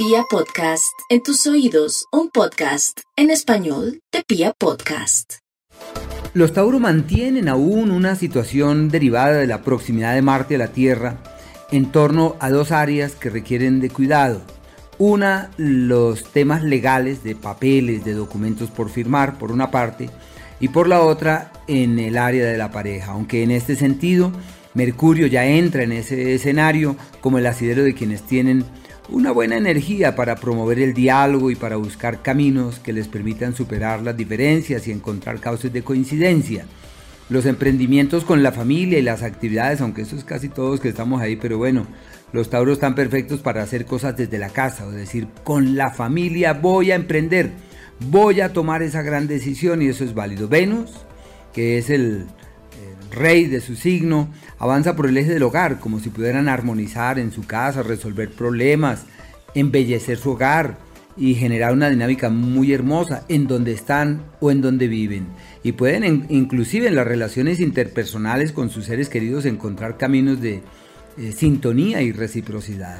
Pía Podcast, en tus oídos, un podcast en español de Pía Podcast. Los Tauro mantienen aún una situación derivada de la proximidad de Marte a la Tierra en torno a dos áreas que requieren de cuidado. Una, los temas legales de papeles, de documentos por firmar, por una parte, y por la otra, en el área de la pareja. Aunque en este sentido, Mercurio ya entra en ese escenario como el asidero de quienes tienen una buena energía para promover el diálogo y para buscar caminos que les permitan superar las diferencias y encontrar causas de coincidencia. Los emprendimientos con la familia y las actividades, aunque eso es casi todos que estamos ahí, pero bueno, los Tauros están perfectos para hacer cosas desde la casa, es decir, con la familia voy a emprender, voy a tomar esa gran decisión y eso es válido. Venus, que es el rey de su signo, avanza por el eje del hogar, como si pudieran armonizar en su casa, resolver problemas, embellecer su hogar y generar una dinámica muy hermosa en donde están o en donde viven. Y pueden inclusive en las relaciones interpersonales con sus seres queridos encontrar caminos de sintonía y reciprocidad.